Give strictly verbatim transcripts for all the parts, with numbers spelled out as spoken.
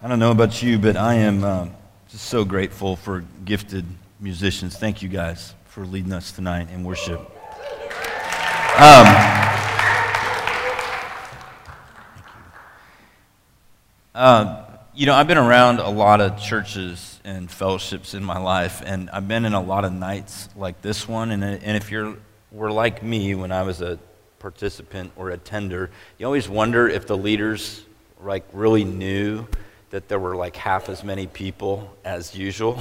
I don't know about you, but I am um, just so grateful for gifted musicians. Thank you guys for leading us tonight in worship. Um, uh, you know, I've been around a lot of churches and fellowships in my life, and I've been in a lot of nights like this one. And, and if you're were like me when I was a participant or attender, you always wonder if the leaders like really knew that there were like half as many people as usual.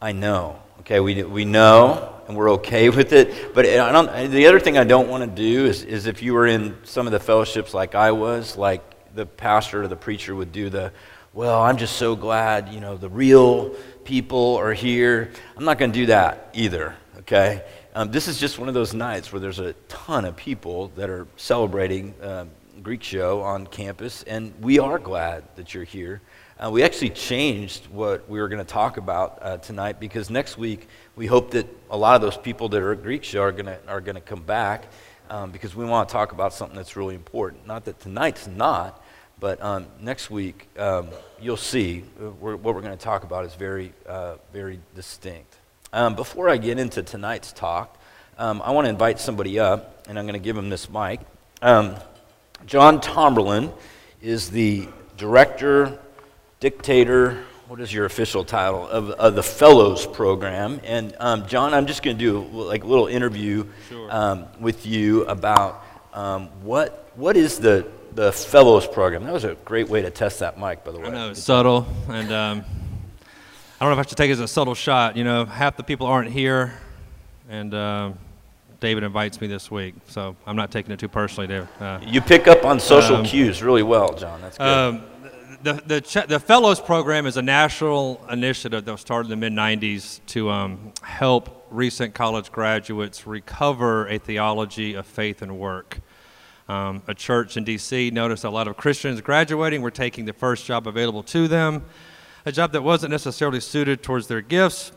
I know, okay, we we know, and we're okay with it. But I don't. The other thing I don't want to do is is if you were in some of the fellowships like I was, like the pastor or the preacher would do the, well, I'm just so glad, you know, the real people are here. I'm not going to do that either, okay? Um, this is just one of those nights where there's a ton of people that are celebrating uh, Greek show on campus, and we are glad that you're here. Uh, we actually changed what we were going to talk about uh, tonight, because next week we hope that a lot of those people that are at Greek show are going to are going to come back, um, because we want to talk about something that's really important. Not that tonight's not, but um, next week um, you'll see we're, what we're going to talk about is very, uh, very distinct. Um, before I get into tonight's talk, um, I want to invite somebody up, and I'm going to give him this mic. Um, John Tomberlin is the director, dictator, what is your official title, of, of the Fellows Program. And um, John, I'm just going to do like a little interview sure. um, with you about um, what what is the, the Fellows Program. That was a great way to test that mic, by the way. I know, it's subtle, and um, I don't know if I should take it as a subtle shot. You know, half the people aren't here, and uh, David invites me this week, so I'm not taking it too personally, David. Uh, you pick up on social um, cues really well, John. That's good. Um, The, the, the Fellows Program is a national initiative that was started in the mid nineties to um, help recent college graduates recover a theology of faith and work. Um, a church in D C noticed a lot of Christians graduating were taking the first job available to them, a job that wasn't necessarily suited towards their gifts,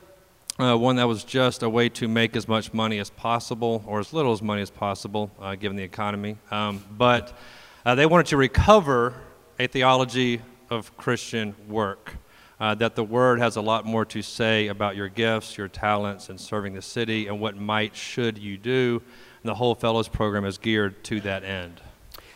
uh, one that was just a way to make as much money as possible, or as little as money as possible, uh, given the economy. Um, but uh, they wanted to recover a theology of Christian work, uh, that the Word has a lot more to say about your gifts, your talents, and serving the city, and what might, should you do, and the whole Fellows Program is geared to that end.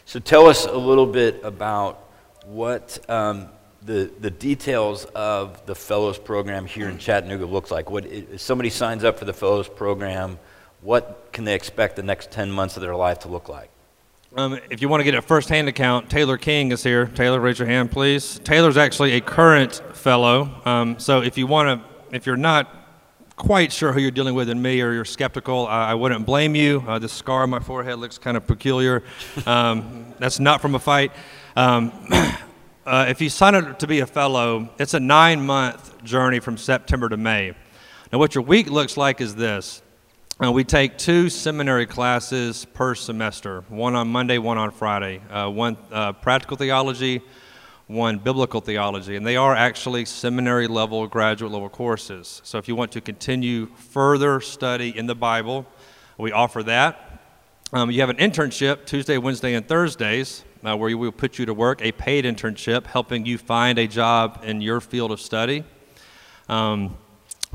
So tell us a little bit about what um, the the details of the Fellows Program here in Chattanooga looks like. What, if somebody signs up for the Fellows Program, what can they expect the next ten months of their life to look like? Um, if you want to get a first-hand account, Taylor King is here. Taylor, raise your hand, please. Taylor's actually a current fellow, um, so if you want to, if you're not quite sure who you're dealing with in me, or you're skeptical, I, I wouldn't blame you. Uh, the scar on my forehead looks kind of peculiar. Um, that's not from a fight. Um, uh, if you sign up to be a fellow, it's a nine-month journey from September to May. Now, what your week looks like is this. Uh, we take two seminary classes per semester, one on Monday, one on Friday, uh, one uh, practical theology, one biblical theology, and they are actually seminary-level, graduate-level courses. So if you want to continue further study in the Bible, we offer that. Um, you have an internship Tuesday, Wednesday, and Thursdays, uh, where we will put you to work, a paid internship, helping you find a job in your field of study. Um,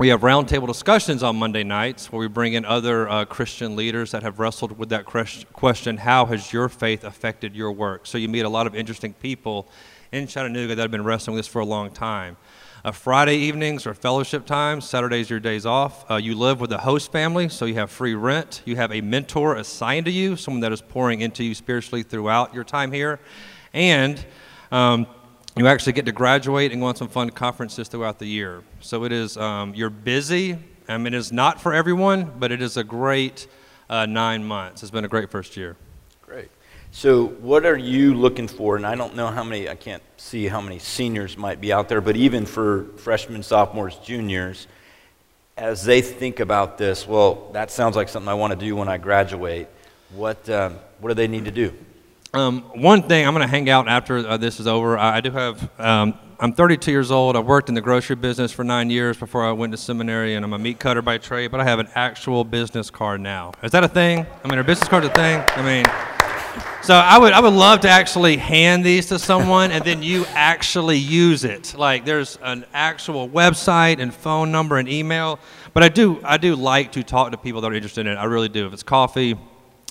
We have roundtable discussions on Monday nights where we bring in other uh, Christian leaders that have wrestled with that question, how has your faith affected your work? So you meet a lot of interesting people in Chattanooga that have been wrestling with this for a long time. Uh, Friday evenings are fellowship times. Saturdays are your days off. Uh, you live with a host family, so you have free rent. You have a mentor assigned to you, someone that is pouring into you spiritually throughout your time here. And um, you actually get to graduate and go on some fun conferences throughout the year. So it is, um, you're busy. I mean, it is not for everyone, but it is a great uh, nine months. It's been a great first year. Great. So what are you looking for? And I don't know how many, I can't see how many seniors might be out there, but even for freshmen, sophomores, juniors, as they think about this, well, that sounds like something I want to do when I graduate. What, um, what do they need to do? Um, one thing, I'm going to hang out after uh, this is over. I, I do have, um, I'm thirty-two years old. I worked in the grocery business for nine years before I went to seminary, and I'm a meat cutter by trade, but I have an actual business card now. Is that a thing? I mean, are business cards a thing? I mean, So I would I would love to actually hand these to someone and then you actually use it. Like there's an actual website and phone number and email. But I do I do like to talk to people that are interested in it. I really do. If it's coffee,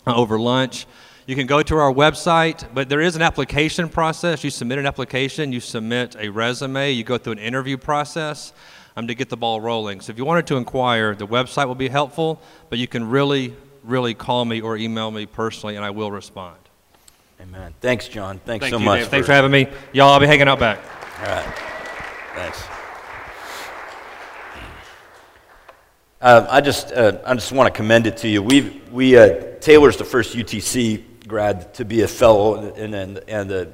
uh, over lunch, you can go to our website. But there is an application process. You submit an application. You submit a resume. You go through an interview process um, to get the ball rolling. So if you wanted to inquire, the website will be helpful. But you can really, really call me or email me personally, and I will respond. Amen. Thanks, John. Thanks Thank so you, much. For Thanks for having me. Y'all, I'll be hanging out back. All right. Thanks. Uh, I just uh, I just want to commend it to you. We've, we uh, Taylor's the first U T C grad to be a fellow, and and, and the,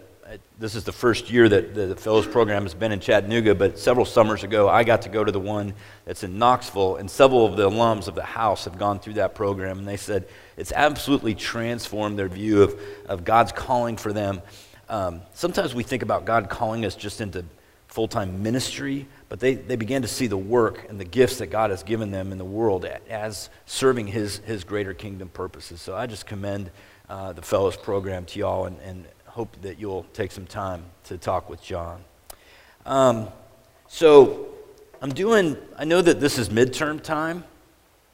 this is the first year that the fellows program has been in Chattanooga, but several summers ago I got to go to the one that's in Knoxville, and several of the alums of the house have gone through that program, and they said it's absolutely transformed their view of, of God's calling for them. Um, sometimes we think about God calling us just into full-time ministry, but they, they began to see the work and the gifts that God has given them in the world as serving his, his greater kingdom purposes. So I just commend uh, the Fellows Program to y'all, and, and hope that you'll take some time to talk with John. Um, so I'm doing, I know that this is midterm time,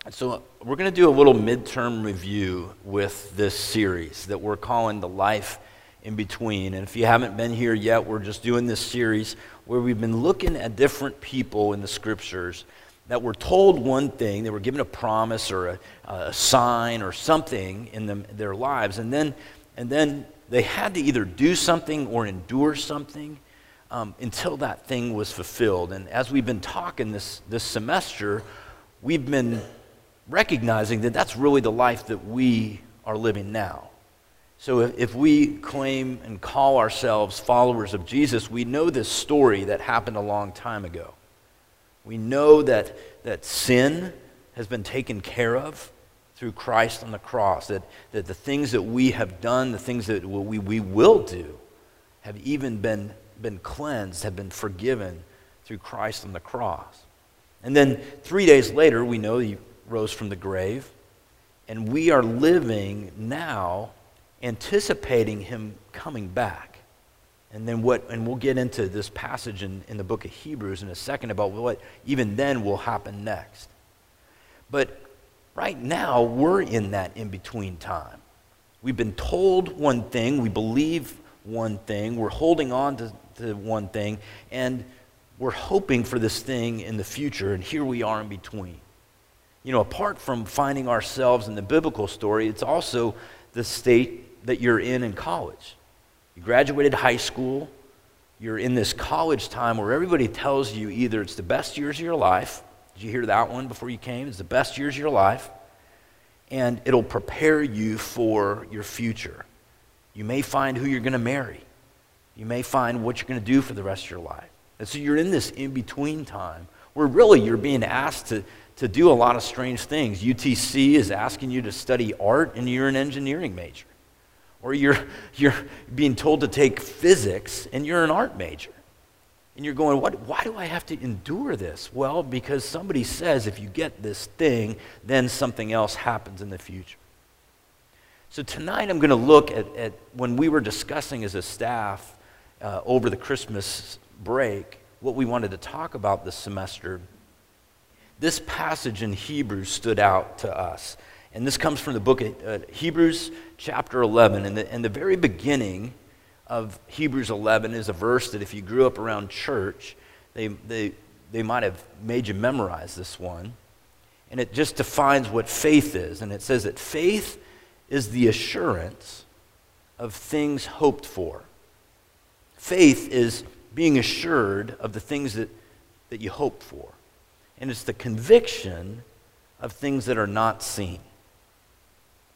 so we're going to do a little midterm review with this series that we're calling The Life in Between. And if you haven't been here yet, we're just doing this series where we've been looking at different people in the scriptures that were told one thing, they were given a promise or a, a sign or something in them, their lives, and then and then they had to either do something or endure something um, until that thing was fulfilled. And as we've been talking this this semester, we've been recognizing that that's really the life that we are living now. So if, if we claim and call ourselves followers of Jesus, we know this story that happened a long time ago. We know that, that sin has been taken care of through Christ on the cross, that, that the things that we have done, the things that we, we will do, have even been, been cleansed, have been forgiven through Christ on the cross. And then three days later, we know you rose from the grave, and we are living now anticipating him coming back. And then what, and we'll get into this passage in, in the book of Hebrews in a second about what even then will happen next. But right now, we're in that in-between time. We've been told one thing, we believe one thing, we're holding on to, to one thing, and we're hoping for this thing in the future, and here we are in between. You know, apart from finding ourselves in the biblical story, it's also the state that you're in in college. You graduated high school, you're in this college time where everybody tells you either it's the best years of your life, did you hear that one before you came? It's the best years of your life, and it'll prepare you for your future. You may find who you're going to marry. You may find what you're going to do for the rest of your life. And so you're in this in-between time where really you're being asked to to do a lot of strange things. U T C is asking you to study art and you're an engineering major. Or you're, you're being told to take physics and you're an art major. And you're going, what, why do I have to endure this? Well, because somebody says if you get this thing, then something else happens in the future. So tonight I'm going to look at, at when we were discussing as a staff uh, over the Christmas break, what we wanted to talk about this semester. This passage in Hebrews stood out to us. And this comes from the book of uh, Hebrews chapter eleven. And the, and the very beginning of Hebrews eleven is a verse that if you grew up around church, they, they, they might have made you memorize this one. And it just defines what faith is. And it says that faith is the assurance of things hoped for. Faith is being assured of the things that, that you hope for. And it's the conviction of things that are not seen.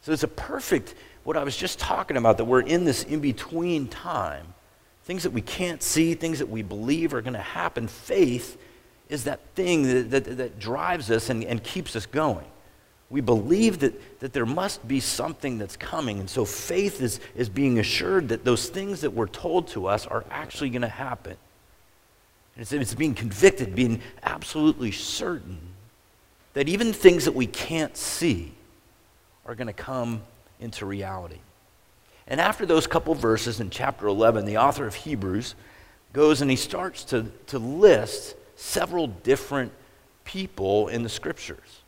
So it's a perfect, what I was just talking about, that we're in this in-between time. Things that we can't see, things that we believe are going to happen. Faith is that thing that, that, that drives us and, and keeps us going. We believe that, that there must be something that's coming. And so faith is, is being assured that those things that were told to us are actually going to happen. It's, it's being convicted, being absolutely certain that even things that we can't see are going to come into reality. And after those couple verses in chapter eleven, the author of Hebrews goes and he starts to, to list several different people in the scriptures.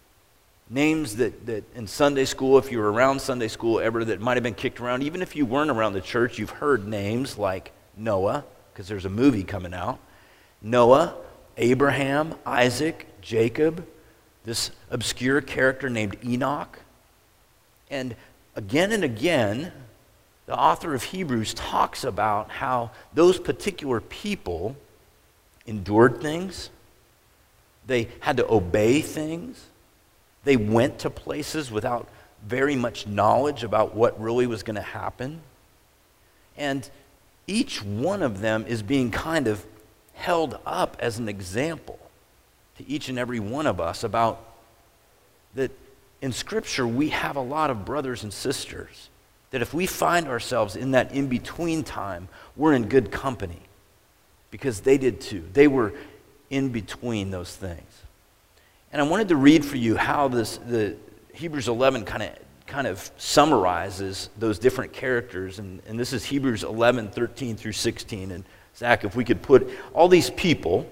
Names that, that in Sunday school, if you were around Sunday school ever, that might have been kicked around. Even if you weren't around the church, you've heard names like Noah, because there's a movie coming out. Noah, Abraham, Isaac, Jacob, this obscure character named Enoch. And again and again, the author of Hebrews talks about how those particular people endured things. They had to obey things. They went to places without very much knowledge about what really was going to happen. And each one of them is being kind of held up as an example to each and every one of us about that in Scripture we have a lot of brothers and sisters that if we find ourselves in that in-between time, we're in good company because they did too. They were in between those things. And I wanted to read for you how this, the Hebrews eleven kind of kind of summarizes those different characters. And, and this is Hebrews eleven, thirteen through sixteen. And Zach, if we could put all these people,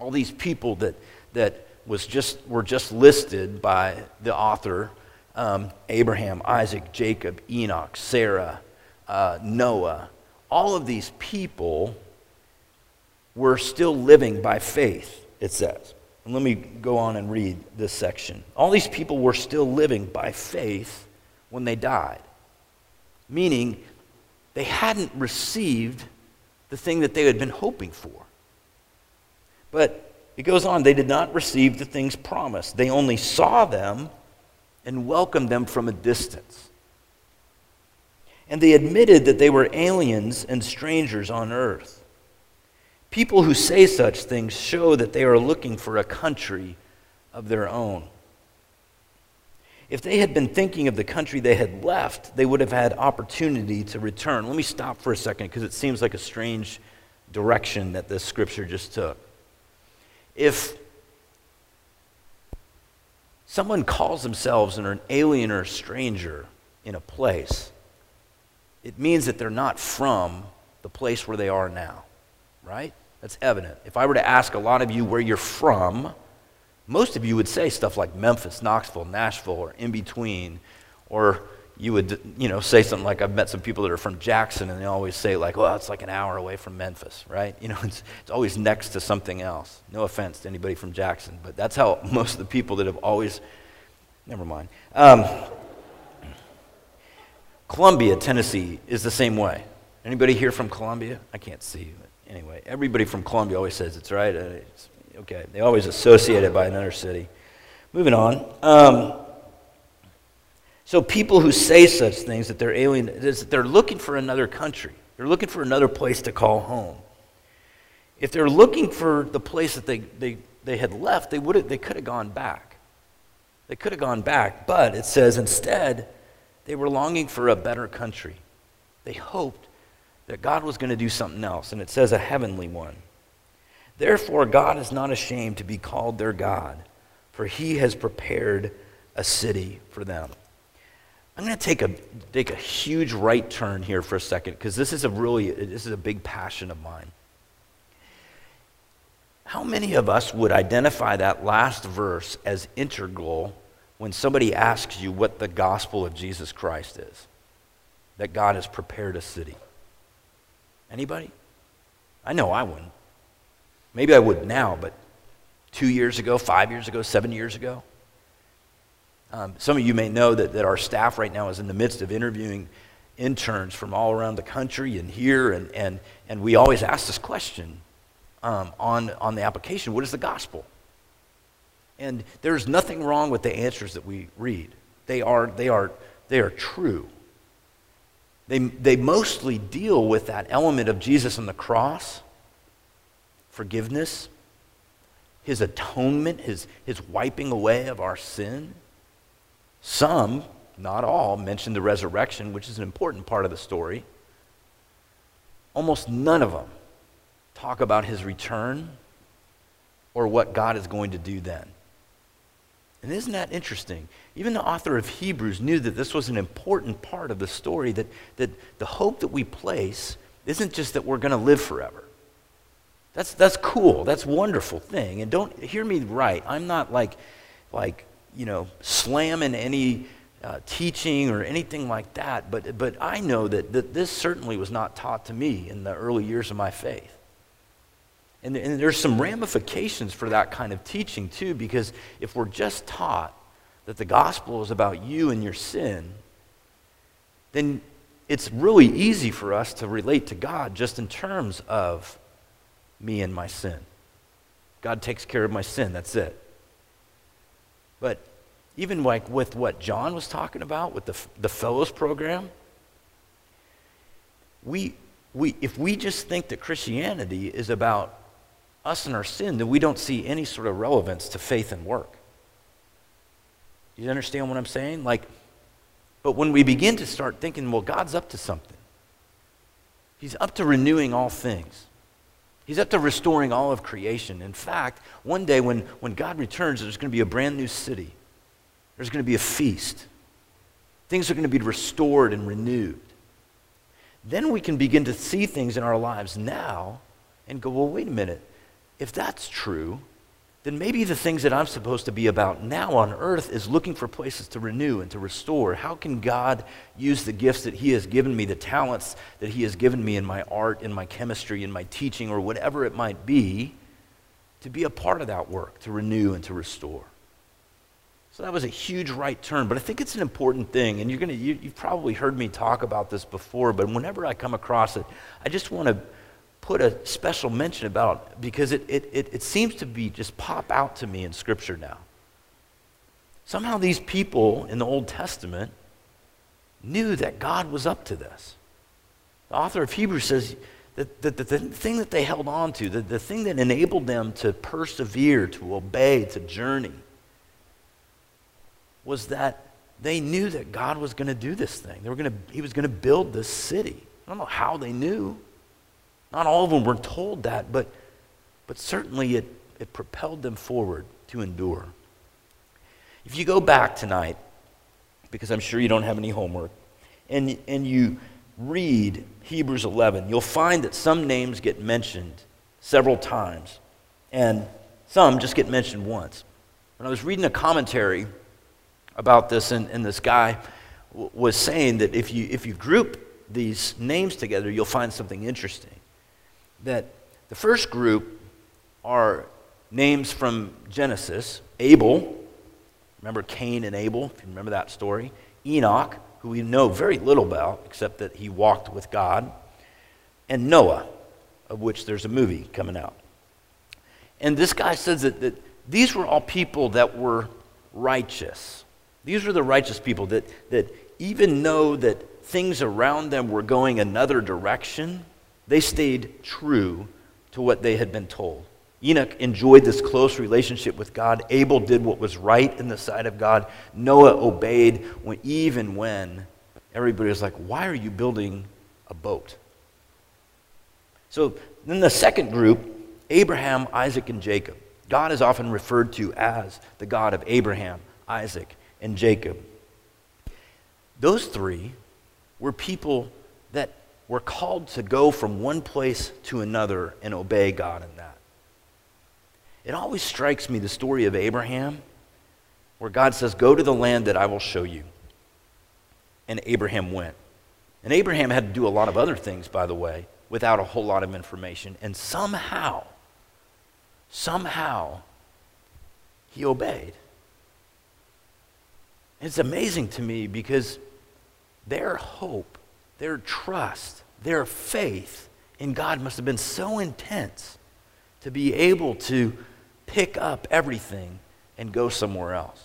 all these people that that was just were just listed by the author, um, Abraham, Isaac, Jacob, Enoch, Sarah, uh, Noah, all of these people were still living by faith, it says. And let me go on and read this section. All these people were still living by faith when they died, meaning they hadn't received the thing that they had been hoping for. But it goes on, they did not receive the things promised. They only saw them and welcomed them from a distance. And they admitted that they were aliens and strangers on earth. People who say such things show that they are looking for a country of their own. If they had been thinking of the country they had left, they would have had opportunity to return. Let me stop for a second because it seems like a strange direction that this scripture just took. If someone calls themselves an alien or a stranger in a place, it means that they're not from the place where they are now, right? That's evident. If I were to ask a lot of you where you're from, most of you would say stuff like Memphis, Knoxville, Nashville, or in between, or you would, you know, say something like, I've met some people that are from Jackson, and they always say like, well, it's like an hour away from Memphis, right? You know, it's, it's always next to something else. No offense to anybody from Jackson, but that's how most of the people that have always, never mind. Um, Columbia, Tennessee is the same way. Anybody here from Columbia? I can't see you. Anyway, everybody from Columbia always says it's right. It's, okay, they always associate it by another city. Moving on. Um, so people who say such things that they're alien, that they're looking for another country. They're looking for another place to call home. If they're looking for the place that they they, they had left, they would they could have gone back. They could have gone back, but it says instead they were longing for a better country. They hoped that God was going to do something else, and it says a heavenly one. Therefore, God is not ashamed to be called their God, for he has prepared a city for them. I'm going to take a, take a huge right turn here for a second, because this is a really, this is a big passion of mine. How many of us would identify that last verse as integral when somebody asks you what the gospel of Jesus Christ is? That God has prepared a city. Anybody? I know I wouldn't. Maybe I would now, but two years ago, five years ago, seven years ago. Um, some of you may know that, that our staff right now is in the midst of interviewing interns from all around the country and here, and, and, and we always ask this question um, on, on the application, what is the gospel? And there's nothing wrong with the answers that we read. They are, they are, they are true. They, they mostly deal with that element of Jesus on the cross, forgiveness, his atonement, his, his wiping away of our sin. Some, not all, mention the resurrection, which is an important part of the story. Almost none of them talk about his return or what God is going to do then. And isn't that interesting? Even the author of Hebrews knew that this was an important part of the story, that, that the hope that we place isn't just that we're going to live forever. That's, that's cool. That's a wonderful thing. And don't hear me right. I'm not like, like you know, slamming any uh, teaching or anything like that. But, but I know that, that this certainly was not taught to me in the early years of my faith. And, and there's some ramifications for that kind of teaching too, because if we're just taught that the gospel is about you and your sin, then it's really easy for us to relate to God just in terms of me and my sin. God takes care of my sin, that's it. But even like with what John was talking about, with the, the Fellows Program, we, we, if we just think that Christianity is about us and our sin, then we don't see any sort of relevance to faith and work. Do you understand what I'm saying? Like, but when we begin to start thinking, well, God's up to something. He's up to renewing all things. He's up to restoring all of creation. In fact, one day when, when God returns, there's going to be a brand new city. There's going to be a feast. Things are going to be restored and renewed. Then we can begin to see things in our lives now and go, well, wait a minute. If that's true, then maybe the things that I'm supposed to be about now on earth is looking for places to renew and to restore. How can God use the gifts that he has given me, the talents that he has given me in my art, in my chemistry, in my teaching, or whatever it might be, to be a part of that work, to renew and to restore? So that was a huge right turn, but I think it's an important thing, and you're gonna, you, you've probably heard me talk about this before, but whenever I come across it, I just want to put a special mention about it, because it, it, it, it seems to be just pop out to me in Scripture now. Somehow these people in the Old Testament knew that God was up to this. The author of Hebrews says that, that, that the thing that they held on to, the, the thing that enabled them to persevere, to obey, to journey, was that they knew that God was going to do this thing. They were going to, he was going to build this city. I don't know how they knew. Not all of them were told that, but, but certainly it, it propelled them forward to endure. If you go back tonight, because I'm sure you don't have any homework, and, and you read Hebrews eleven, you'll find that some names get mentioned several times, and some just get mentioned once. When I was reading a commentary about this, and, and this guy w- was saying that if you, if you group these names together, you'll find something interesting. That the first group are names from Genesis. Abel, remember Cain and Abel, if you remember that story. Enoch, who we know very little about, except that he walked with God. And Noah, of which there's a movie coming out. And this guy says that, that these were all people that were righteous. These were the righteous people that, that even though that things around them were going another direction, they stayed true to what they had been told. Enoch enjoyed this close relationship with God. Abel did what was right in the sight of God. Noah obeyed when, even when everybody was like, why are you building a boat? So then the second group, Abraham, Isaac, and Jacob. God is often referred to as the God of Abraham, Isaac, and Jacob. Those three were people that we're called to go from one place to another and obey God in that. It always strikes me, the story of Abraham, where God says, go to the land that I will show you. And Abraham went. And Abraham had to do a lot of other things, by the way, without a whole lot of information. And somehow, somehow, he obeyed. It's amazing to me, because their hope, their trust, their faith in God must have been so intense to be able to pick up everything and go somewhere else.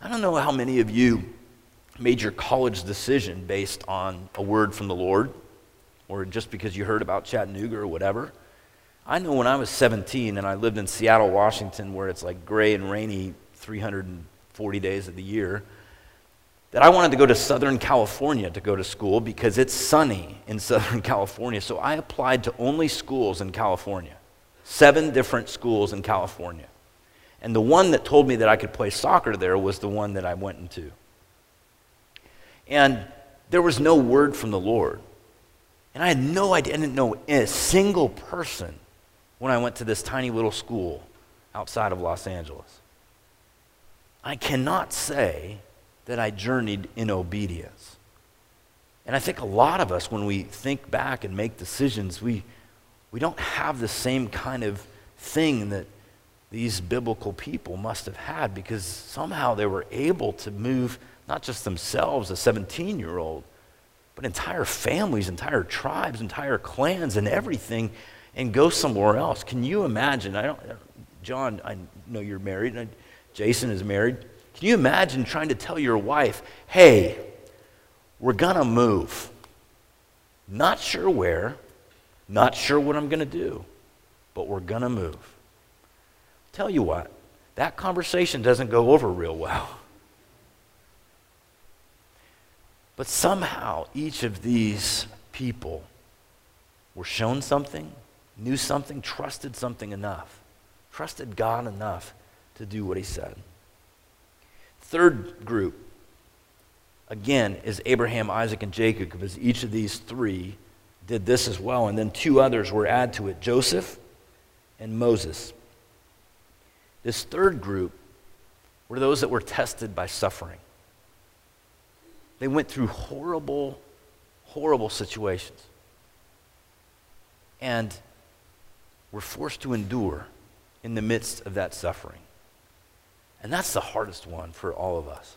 I don't know how many of you made your college decision based on a word from the Lord, or just because you heard about Chattanooga or whatever. I know when I was seventeen and I lived in Seattle, Washington, where it's like gray and rainy three hundred forty days of the year, that I wanted to go to Southern California to go to school because it's sunny in Southern California. So I applied to only schools in California, seven different schools in California. And the one that told me that I could play soccer there was the one that I went into. And there was no word from the Lord. And I had no idea, I didn't know a single person when I went to this tiny little school outside of Los Angeles. I cannot say that I journeyed in obedience. And I think a lot of us, when we think back and make decisions, we, we don't have the same kind of thing that these biblical people must have had, because somehow they were able to move not just themselves, a seventeen-year-old, but entire families, entire tribes, entire clans and everything, and go somewhere else. Can you imagine? I don't, John, I know you're married, and Jason is married. Can you imagine trying to tell your wife, hey, we're going to move. Not sure where, not sure what I'm going to do, but we're going to move. Tell you what, that conversation doesn't go over real well. But somehow each of these people were shown something, knew something, trusted something enough, trusted God enough to do what he said. Third group, again, is Abraham, Isaac, and Jacob, because each of these three did this as well, and then two others were added to it, Joseph and Moses. This third group were those that were tested by suffering. They went through horrible, horrible situations and were forced to endure in the midst of that suffering. And that's the hardest one for all of us.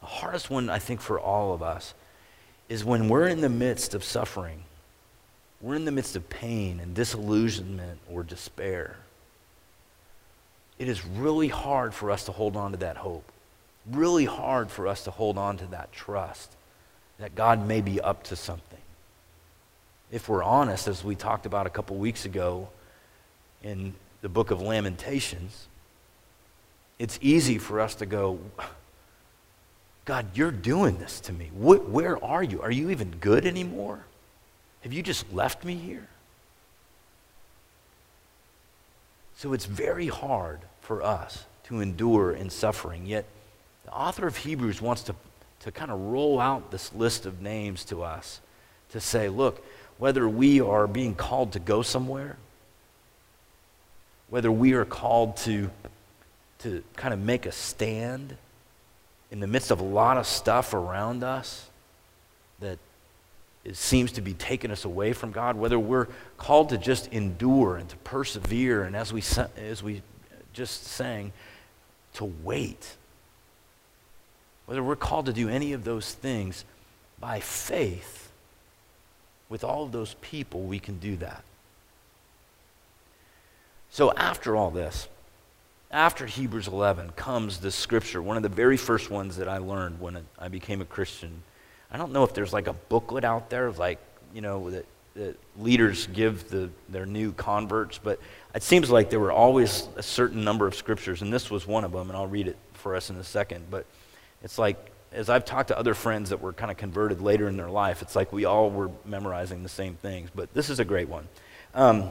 The hardest one, I think, for all of us is when we're in the midst of suffering, we're in the midst of pain and disillusionment or despair. It is really hard for us to hold on to that hope. Really hard for us to hold on to that trust that God may be up to something. If we're honest, as we talked about a couple weeks ago in the book of Lamentations, it's easy for us to go, God, you're doing this to me. What, where are you? Are you even good anymore? Have you just left me here? So it's very hard for us to endure in suffering, yet the author of Hebrews wants to, to kind of roll out this list of names to us to say, look, whether we are being called to go somewhere, whether we are called to, to kind of make a stand in the midst of a lot of stuff around us that it seems to be taking us away from God, whether we're called to just endure and to persevere, and as we, as we just sang, to wait. Whether we're called to do any of those things, by faith, with all of those people, we can do that. So after all this, after Hebrews eleven comes this scripture, one of the very first ones that I learned when I became a Christian. I don't know if there's like a booklet out there, like, you know, that, that leaders give the, their new converts, but it seems like there were always a certain number of scriptures, and this was one of them, and I'll read it for us in a second, but it's like, as I've talked to other friends that were kind of converted later in their life, it's like we all were memorizing the same things, but this is a great one. Um,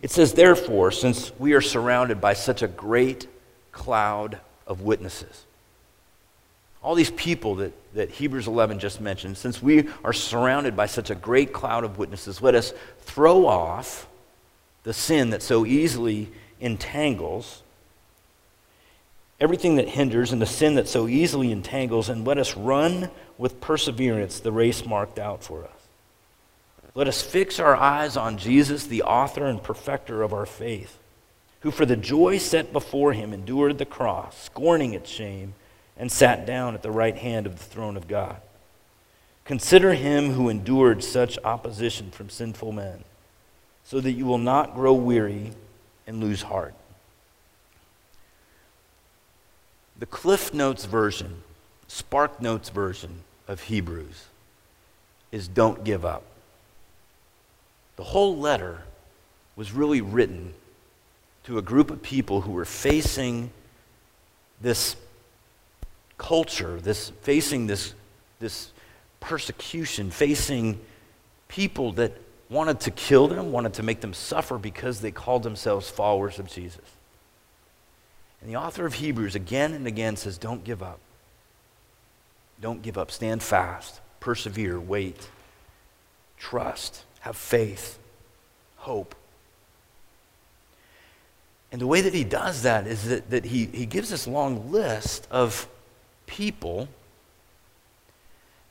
it says, therefore, since we are surrounded by such a great cloud of witnesses, all these people that, that Hebrews eleven just mentioned, since we are surrounded by such a great cloud of witnesses, let us throw off the sin that so easily entangles, everything that hinders and the sin that so easily entangles, and let us run with perseverance the race marked out for us. Let us fix our eyes on Jesus, the author and perfecter of our faith, who for the joy set before him endured the cross, scorning its shame, and sat down at the right hand of the throne of God. Consider him who endured such opposition from sinful men, so that you will not grow weary and lose heart. The Cliff Notes version, Spark Notes version of Hebrews is don't give up. The whole letter was really written to a group of people who were facing this culture, this facing this, this persecution, facing people that wanted to kill them, wanted to make them suffer because they called themselves followers of Jesus. And the author of Hebrews again and again says, don't give up. Don't give up. Stand fast. Persevere. Wait. Trust. Have faith. Hope. And the way that he does that is that, that he, he gives this long list of people.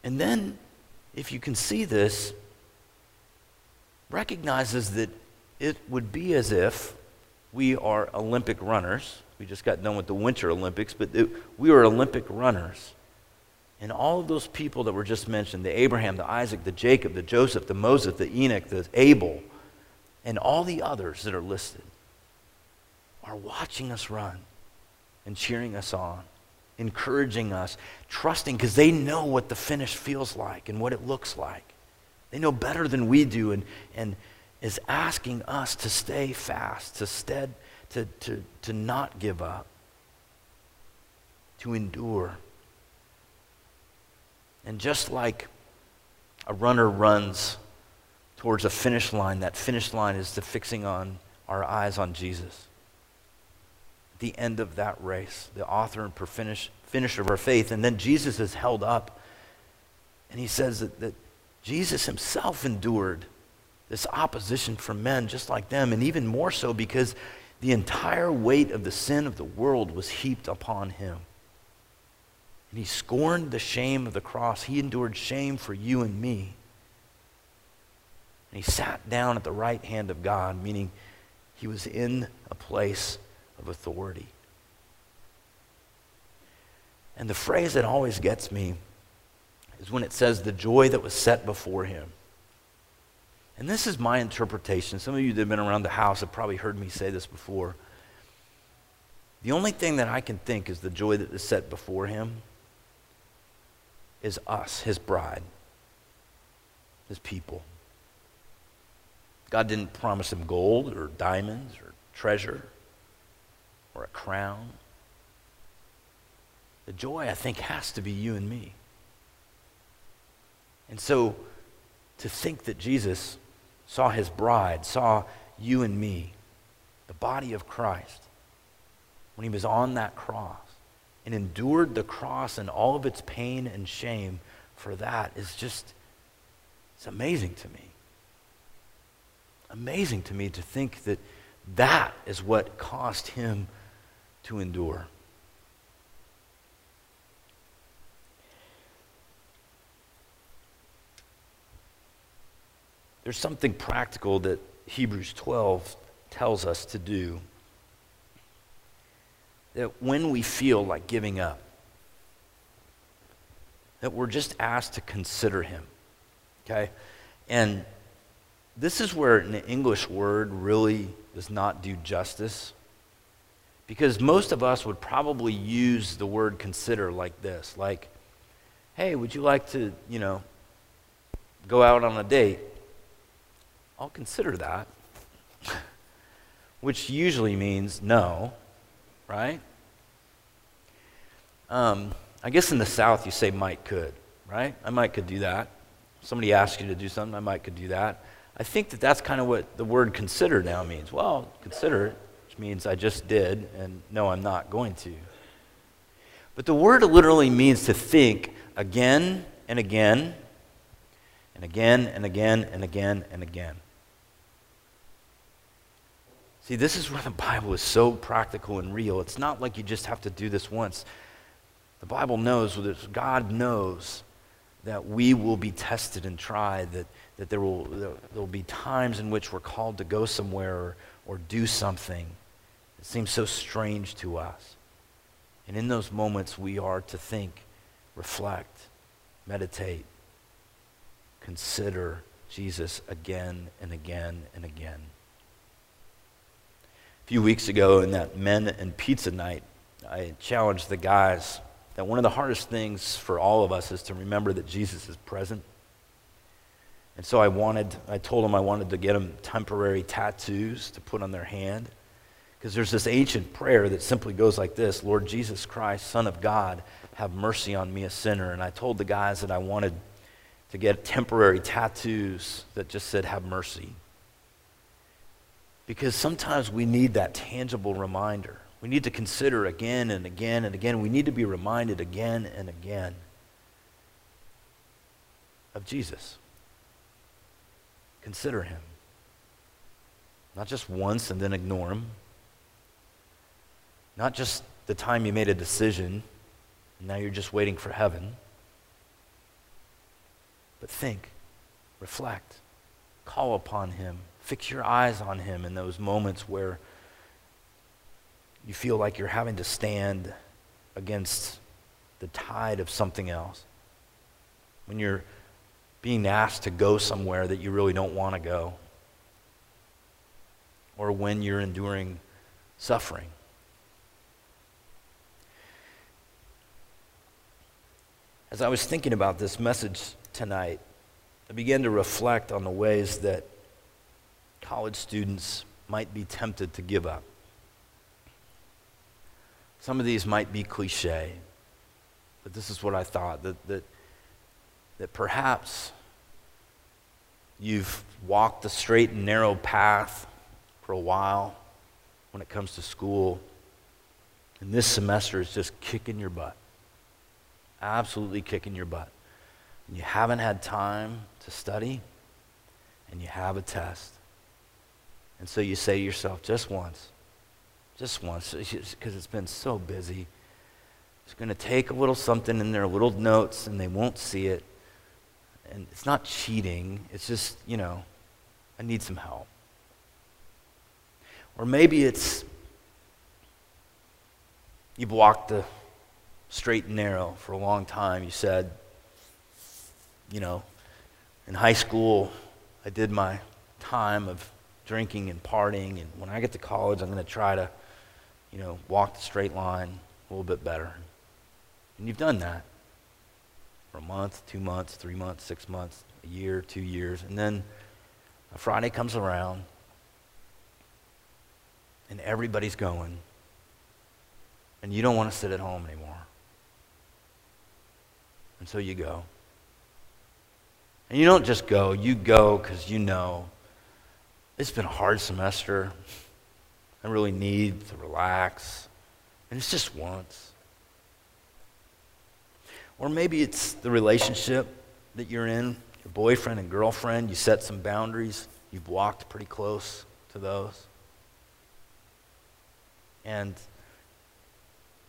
And then, if you can see this, recognizes that it would be as if we are Olympic runners. We just got done with the Winter Olympics, but it, we were Olympic runners. And all of those people that were just mentioned, the Abraham, the Isaac, the Jacob, the Joseph, the Moses, the Enoch, the Abel, and all the others that are listed, are watching us run and cheering us on, encouraging us, trusting, because they know what the finish feels like and what it looks like. They know better than we do, and, and is asking us to stay fast, to, stead, to, to, to not give up, to endure. And just like a runner runs towards a finish line, that finish line is to fixing on our eyes on Jesus. At the end of that race, the author and finish, finisher of our faith, and then Jesus is held up, and he says that, that Jesus himself endured this opposition from men just like them, and even more so because the entire weight of the sin of the world was heaped upon him. And he scorned the shame of the cross. He endured shame for you and me. And he sat down at the right hand of God, meaning he was in a place of authority. And the phrase that always gets me is when it says the joy that was set before him. And this is my interpretation. Some of you that have been around the house have probably heard me say this before. The only thing that I can think is the joy that is set before him is us, his bride, his people. God didn't promise him gold or diamonds or treasure or a crown. The joy, I think, has to be you and me. And so to think that Jesus saw his bride, saw you and me, the body of Christ, when he was on that cross and endured the cross and all of its pain and shame for that is just, it's amazing to me. Amazing to me to think that that is what caused him to endure. There's something practical that Hebrews twelve tells us to do. That when we feel like giving up, that we're just asked to consider him, okay? And this is where an English word really does not do justice, because most of us would probably use the word consider like this, like, hey, would you like to, you know, go out on a date? I'll consider that, which usually means no, right? Um, I guess in the South you say might could, right? I might could do that. Somebody asks you to do something, I might could do that. I think that that's kind of what the word consider now means. Well, consider, which means I just did, and no, I'm not going to. But the word literally means to think again and again and again and again and again and again. See, this is where the Bible is so practical and real. It's not like you just have to do this once. The Bible knows, God knows that we will be tested and tried, that, that there will there'll be times in which we're called to go somewhere or, or do something that seems so strange to us. And in those moments, we are to think, reflect, meditate, consider Jesus again and again and again. A few weeks ago in that men and pizza night, I challenged the guys that one of the hardest things for all of us is to remember that Jesus is present. And so I wanted, I told them I wanted to get them temporary tattoos to put on their hand, because there's this ancient prayer that simply goes like this: Lord Jesus Christ, Son of God, have mercy on me, a sinner. And I told the guys that I wanted to get temporary tattoos that just said, have mercy. Because sometimes we need that tangible reminder we need to consider again and again and again. We need to be reminded again and again of Jesus. Consider him. Not just once and then ignore him. Not just the time you made a decision and now you're just waiting for heaven. But think, reflect, call upon him. Fix your eyes on him in those moments where you feel like you're having to stand against the tide of something else. When you're being asked to go somewhere that you really don't want to go. Or when you're enduring suffering. As I was thinking about this message tonight, I began to reflect on the ways that college students might be tempted to give up. Some of these might be cliche, but this is what I thought, that, that, that perhaps you've walked the straight and narrow path for a while when it comes to school, and this semester is just kicking your butt. Absolutely kicking your butt. And you haven't had time to study, and you have a test. And so you say to yourself, just once, just once, because it's been so busy. It's going to take a little something in their little notes, and they won't see it. And it's not cheating. It's just, you know, I need some help. Or maybe it's you've walked the straight and narrow for a long time. You said, you know, in high school, I did my time of drinking and partying, and when I get to college, I'm going to try to, you know, walk the straight line a little bit better. And you've done that for a month, two months, three months, six months, a year, two years, and then a Friday comes around, and everybody's going, and you don't want to sit at home anymore. And so you go. And you don't just go, you go because you know it's been a hard semester. I really need to relax. And it's just once. Or maybe it's the relationship that you're in, your boyfriend and girlfriend. You set some boundaries. You've walked pretty close to those. And,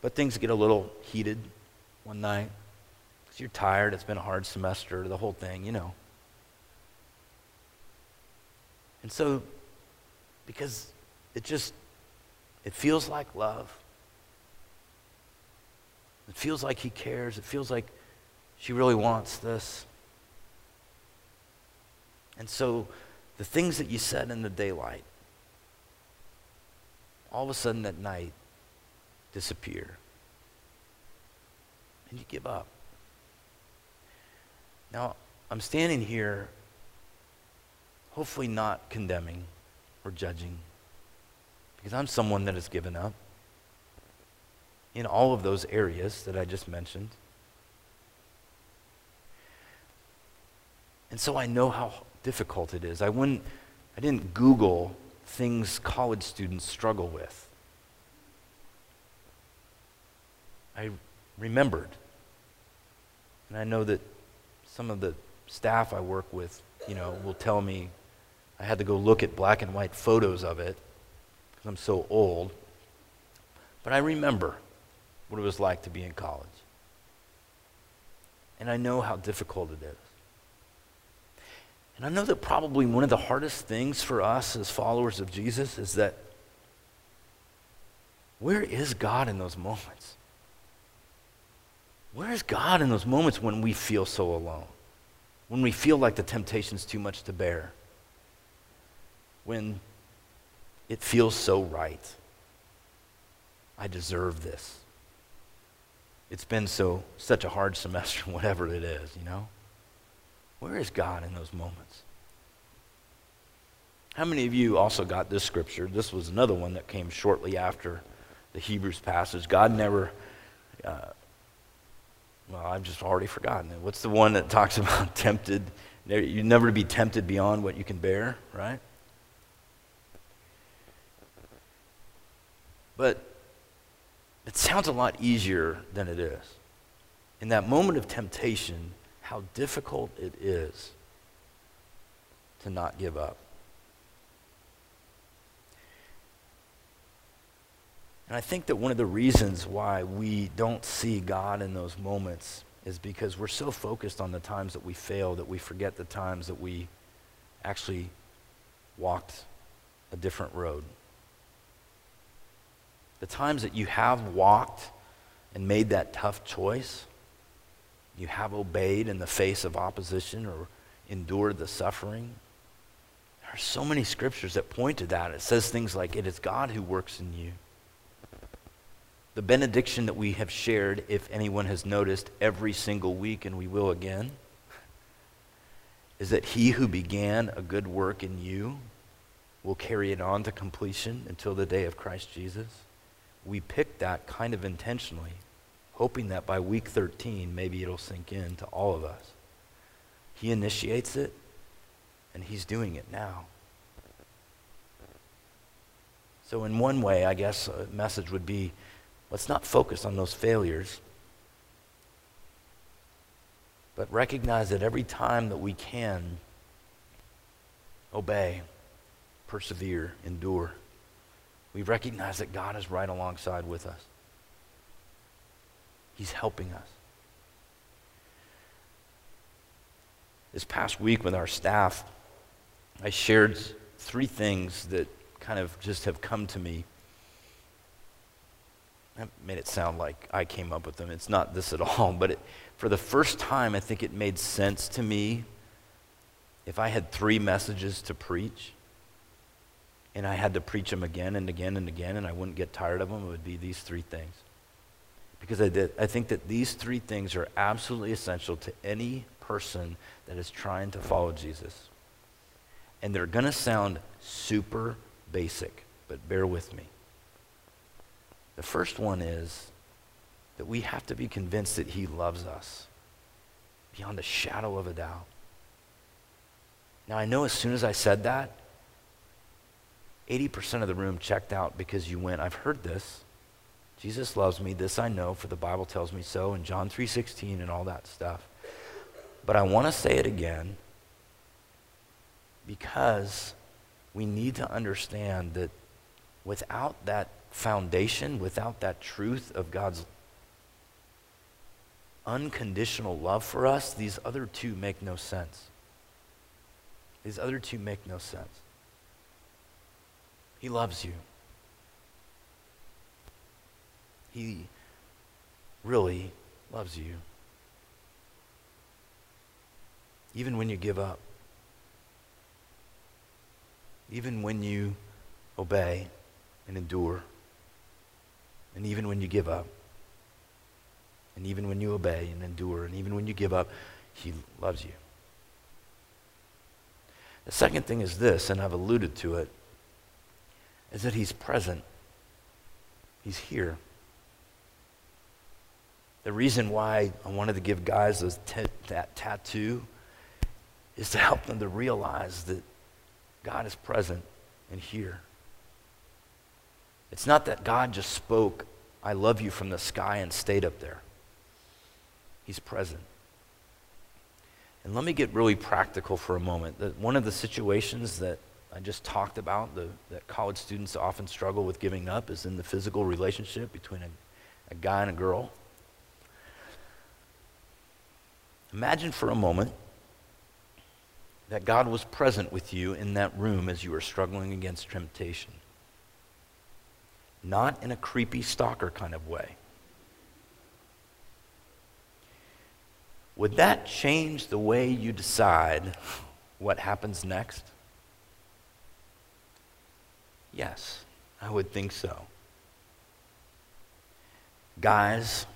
but things get a little heated one night. Because you're tired. It's been a hard semester. The whole thing, you know. And so, because it just, it feels like love. It feels like he cares. It feels like she really wants this. And so, the things that you said in the daylight, all of a sudden at night, disappear. And you give up. Now, I'm standing here hopefully not condemning or judging, because I'm someone that has given up in all of those areas that I just mentioned. And so I know how difficult it is. I wouldn't, I didn't Google things college students struggle with. I remembered. And I know that some of the staff I work with, you know, will tell me, I had to go look at black and white photos of it because I'm so old. But I remember what it was like to be in college. And I know how difficult it is. And I know that probably one of the hardest things for us as followers of Jesus is that where is God in those moments? Where is God in those moments when we feel so alone? When we feel like the temptation's too much to bear? When it feels so right. I deserve this. It's been so such a hard semester, whatever it is, you know? Where is God in those moments? How many of you also got this scripture? This was another one that came shortly after the Hebrews passage. God never, uh, well, I've just already forgotten it. What's the one that talks about tempted? You never be tempted beyond what you can bear, right? But It sounds a lot easier than it is. In that moment of temptation, how difficult it is to not give up. And I think that one of the reasons why we don't see God in those moments is because we're so focused on the times that we fail that we forget the times that we actually walked a different road. The times that you have walked and made that tough choice, you have obeyed in the face of opposition or endured the suffering. There are so many scriptures that point to that. It says things like, it is God who works in you. The benediction that we have shared, if anyone has noticed, every single week, and we will again, is that he who began a good work in you will carry it on to completion until the day of Christ Jesus. We picked that kind of intentionally, hoping that by week thirteen, maybe it'll sink in to all of us. He initiates it, and he's doing it now. So in one way, I guess a message would be, let's not focus on those failures, but recognize that every time that we can, obey, persevere, endure. We recognize that God is right alongside with us. He's helping us. This past week with our staff, I shared three things that kind of just have come to me. I made it sound like I came up with them. It's not this at all, but it, for the first time, I think it made sense to me if I had three messages to preach and I had to preach them again and again and again and I wouldn't get tired of them, it would be these three things. Because I, did, I think that these three things are absolutely essential to any person that is trying to follow Jesus. And they're going to sound super basic, but bear with me. The first one is that we have to be convinced that he loves us beyond a shadow of a doubt. Now, I know as soon as I said that, eighty percent of the room checked out because you went, I've heard this. Jesus loves me, this I know, for the Bible tells me so, and John three sixteen and all that stuff. But I want to say it again because we need to understand that without that foundation, without that truth of God's unconditional love for us, these other two make no sense. These other two make no sense. He loves you. He really loves you. Even when you give up, even when you obey and endure, and even when you give up, and even when you obey and endure, and even when you give up, he loves you. The second thing is this, and I've alluded to it, is that he's present. He's here. The reason why I wanted to give guys those t- that tattoo is to help them to realize that God is present and here. It's not that God just spoke, I love you from the sky and stayed up there. He's present. And let me get really practical for a moment. One of the situations that I just talked about, the, that college students often struggle with giving up, is in the physical relationship between a, a guy and a girl. Imagine for a moment that God was present with you in that room as you were struggling against temptation. Not in a creepy stalker kind of way. Would that change the way you decide what happens next? Yes, I would think so. Guys,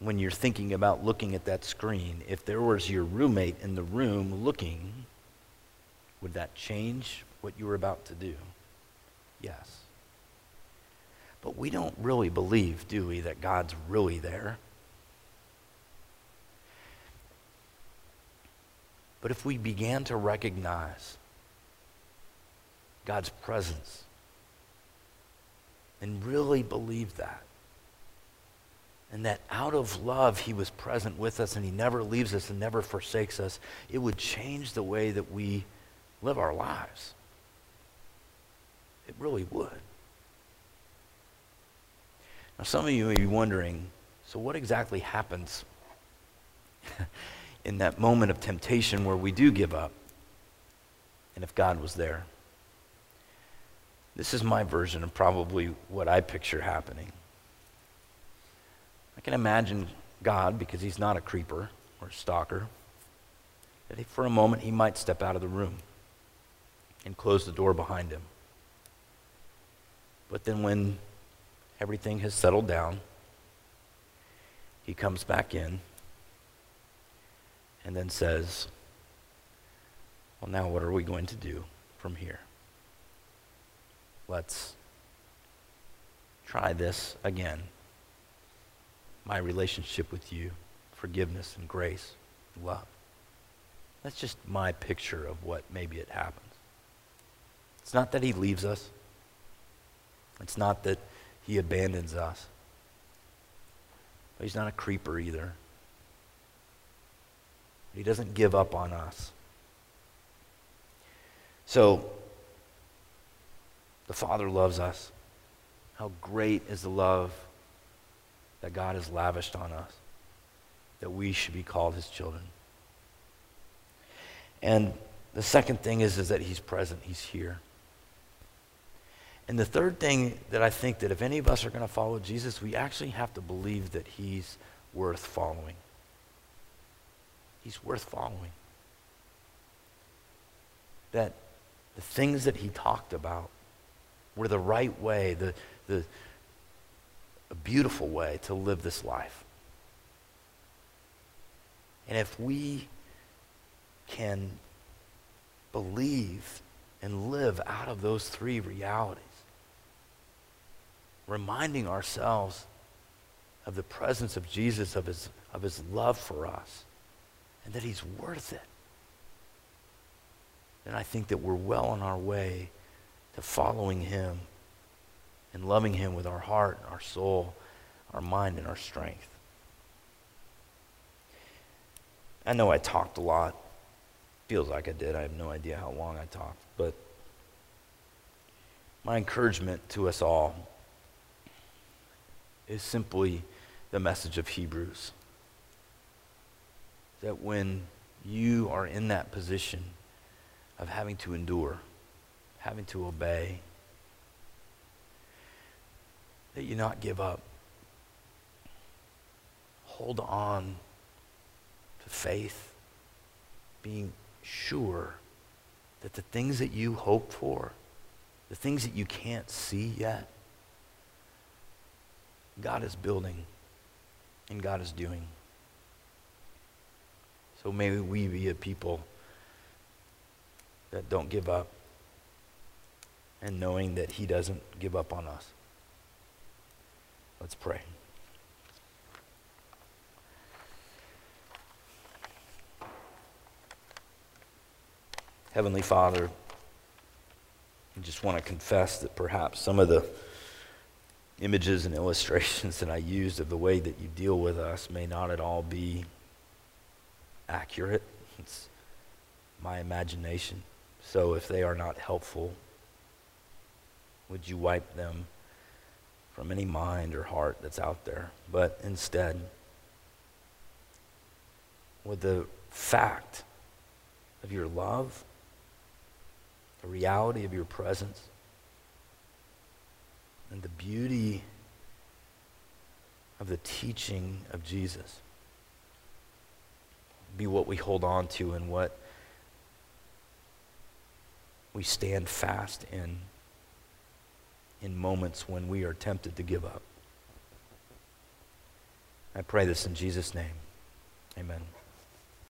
when you're thinking about looking at that screen, if there was your roommate in the room looking, would that change what you were about to do? Yes. But we don't really believe, do we, that God's really there? But if we began to recognize God's presence and really believe that, and that out of love he was present with us and he never leaves us and never forsakes us, it would change the way that we live our lives. It really would. Now, some of you may be wondering, so what exactly happens in that moment of temptation where we do give up, and if God was there? This is my version of probably what I picture happening. I can imagine God, because he's not a creeper or a stalker, that for a moment he might step out of the room and close the door behind him. But then when everything has settled down, he comes back in and then says, well, now what are we going to do from here? Let's try this again. My relationship with you, forgiveness and grace and love. That's just my picture of what maybe it happens. It's not that he leaves us. It's not that he abandons us. But he's not a creeper either. He doesn't give up on us. So, the Father loves us. How great is the love that God has lavished on us, that we should be called his children. And the second thing is, is that he's present, he's here. And the third thing that I think that if any of us are going to follow Jesus, we actually have to believe that he's worth following. He's worth following. That the things that he talked about were the right way, the, the a beautiful way to live this life. And if we can believe and live out of those three realities, reminding ourselves of the presence of Jesus, of his, of his love for us, and that he's worth it, then I think that we're well on our way to following him and loving him with our heart, our soul, our mind, and our strength. I know I talked a lot. Feels like I did. I have no idea how long I talked. But my encouragement to us all is simply the message of Hebrews. That when you are in that position of having to endure, having to obey, that you not give up. Hold on to faith, being sure that the things that you hope for, the things that you can't see yet, God is building and God is doing. So may we be a people that don't give up, and knowing that he doesn't give up on us. Let's pray. Heavenly Father, I just want to confess that perhaps some of the images and illustrations that I used of the way that you deal with us may not at all be accurate. It's my imagination. So if they are not helpful, would you wipe them from any mind or heart that's out there? But instead, would the fact of your love, the reality of your presence, and the beauty of the teaching of Jesus be what we hold on to and what we stand fast in in moments when we are tempted to give up. I pray this in Jesus' name. Amen.